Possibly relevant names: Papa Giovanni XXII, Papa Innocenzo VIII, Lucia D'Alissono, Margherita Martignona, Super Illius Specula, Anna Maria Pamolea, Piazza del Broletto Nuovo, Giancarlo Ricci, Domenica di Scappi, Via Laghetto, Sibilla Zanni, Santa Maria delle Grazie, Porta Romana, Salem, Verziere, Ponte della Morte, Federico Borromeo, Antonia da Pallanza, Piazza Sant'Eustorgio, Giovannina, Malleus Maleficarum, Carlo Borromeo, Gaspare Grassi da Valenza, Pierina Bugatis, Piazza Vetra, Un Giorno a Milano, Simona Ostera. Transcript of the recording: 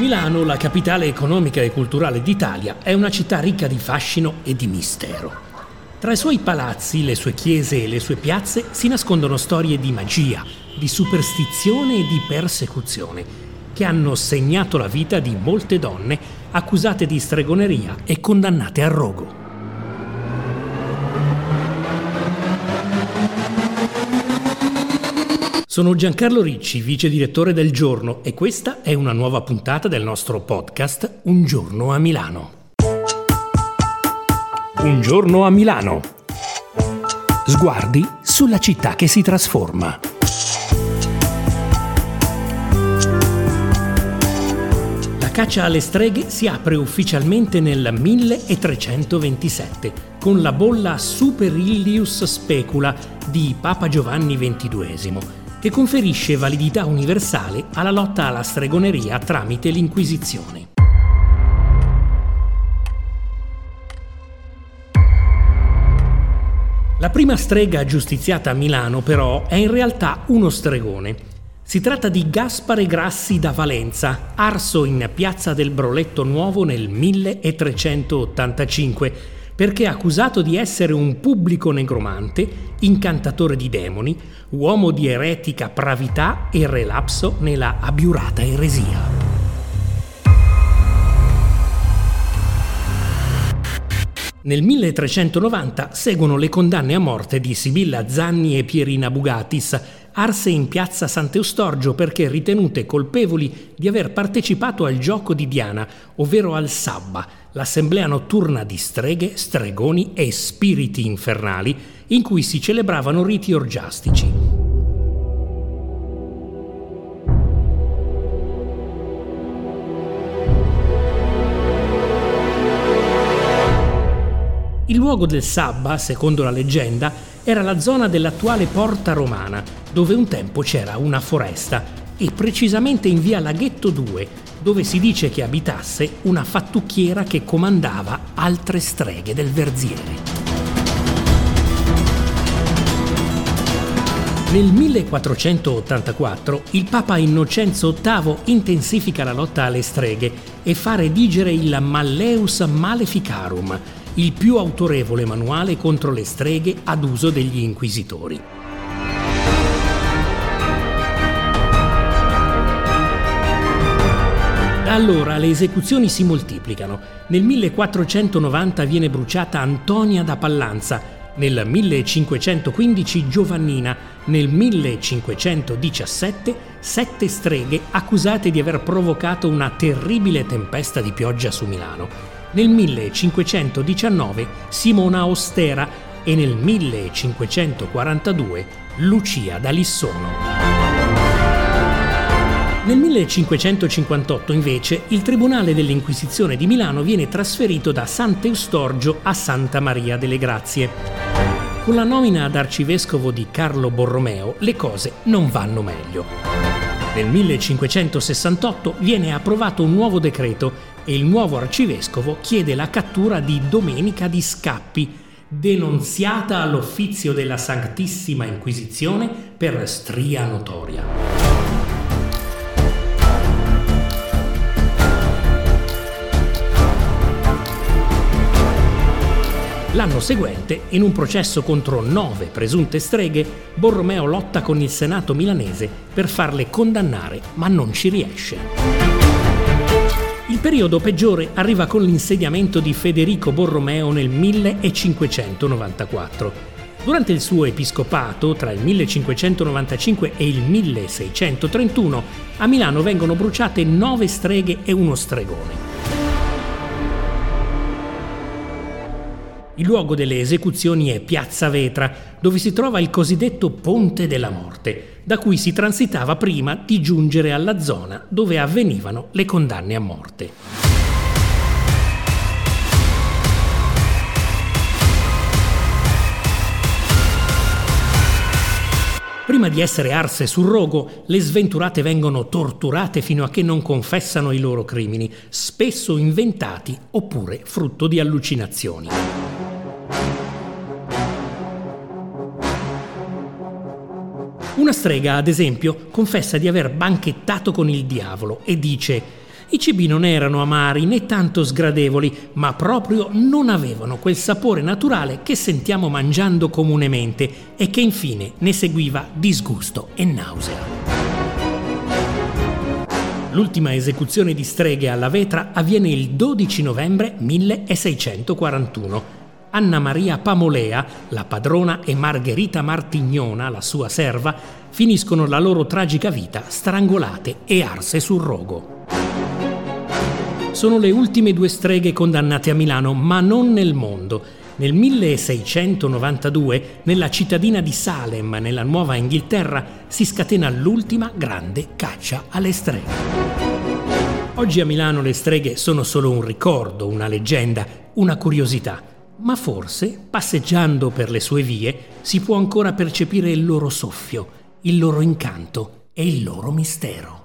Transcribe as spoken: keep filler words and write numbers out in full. Milano, la capitale economica e culturale d'Italia, è una città ricca di fascino e di mistero. Tra i suoi palazzi, le sue chiese e le sue piazze si nascondono storie di magia, di superstizione e di persecuzione, che hanno segnato la vita di molte donne accusate di stregoneria e condannate a rogo. Sono Giancarlo Ricci, vice direttore del Giorno, e questa è una nuova puntata del nostro podcast Un Giorno a Milano. Un giorno a Milano. Sguardi sulla città che si trasforma. La caccia alle streghe si apre ufficialmente nel milletrecentoventisette con la bolla Super Illius Specula di Papa Giovanni ventiduesimo, che conferisce validità universale alla lotta alla stregoneria tramite l'Inquisizione. La prima strega giustiziata a Milano, però, è in realtà uno stregone. Si tratta di Gaspare Grassi da Valenza, arso in Piazza del Broletto Nuovo nel milletrecentottantacinque, perché accusato di essere un pubblico negromante, incantatore di demoni, uomo di eretica pravità e relapso nella abiurata eresia. Nel milletrecentonovanta seguono le condanne a morte di Sibilla Zanni e Pierina Bugatis, arse in Piazza Sant'Eustorgio perché ritenute colpevoli di aver partecipato al gioco di Diana, ovvero al Sabba, l'assemblea notturna di streghe, stregoni e spiriti infernali in cui si celebravano riti orgiastici. Il luogo del sabba, secondo la leggenda, era la zona dell'attuale Porta Romana, dove un tempo c'era una foresta, e precisamente in via Laghetto due, dove si dice che abitasse una fattucchiera che comandava altre streghe del Verziere. Nel millequattrocentottantaquattro il Papa Innocenzo ottavo intensifica la lotta alle streghe e fa redigere il Malleus Maleficarum, il più autorevole manuale contro le streghe ad uso degli inquisitori. Da allora le esecuzioni si moltiplicano. Nel millequattrocentonovanta viene bruciata Antonia da Pallanza, nel millecinquecentoquindici Giovannina, nel millecinquecentodiciassette sette streghe accusate di aver provocato una terribile tempesta di pioggia su Milano. Nel millecinquecentodiciannove Simona Ostera e nel millecinquecentoquarantadue Lucia D'Alissono. Nel millecinquecentocinquantotto invece il Tribunale dell'Inquisizione di Milano viene trasferito da Sant'Eustorgio a Santa Maria delle Grazie. Con la nomina ad arcivescovo di Carlo Borromeo le cose non vanno meglio. Nel millecinquecentosessantotto viene approvato un nuovo decreto e il nuovo arcivescovo chiede la cattura di Domenica di Scappi, denunziata all'Uffizio della Santissima Inquisizione per stria notoria. L'anno seguente, in un processo contro nove presunte streghe, Borromeo lotta con il Senato milanese per farle condannare, ma non ci riesce. Il periodo peggiore arriva con l'insediamento di Federico Borromeo nel millecinquecentonovantaquattro. Durante il suo episcopato, tra il millecinquecentonovantacinque e il milleseicentotrentuno, a Milano vengono bruciate nove streghe e uno stregone. Il luogo delle esecuzioni è Piazza Vetra, dove si trova il cosiddetto Ponte della Morte, da cui si transitava prima di giungere alla zona dove avvenivano le condanne a morte. Prima di essere arse sul rogo, le sventurate vengono torturate fino a che non confessano i loro crimini, spesso inventati oppure frutto di allucinazioni. Una strega, ad esempio, confessa di aver banchettato con il diavolo e dice: I cibi non erano amari né tanto sgradevoli, ma proprio non avevano quel sapore naturale che sentiamo mangiando comunemente e che infine ne seguiva disgusto e nausea. L'ultima esecuzione di streghe alla Vetra avviene il dodici novembre milleseicentoquarantuno. Anna Maria Pamolea, la padrona, e Margherita Martignona, la sua serva, finiscono la loro tragica vita strangolate e arse sul rogo. Sono le ultime due streghe condannate a Milano, ma non nel mondo. Nel milleseicentonovantadue, nella cittadina di Salem, nella Nuova Inghilterra, si scatena l'ultima grande caccia alle streghe. Oggi a Milano le streghe sono solo un ricordo, una leggenda, una curiosità, ma forse, passeggiando per le sue vie, si può ancora percepire il loro soffio, il loro incanto e il loro mistero.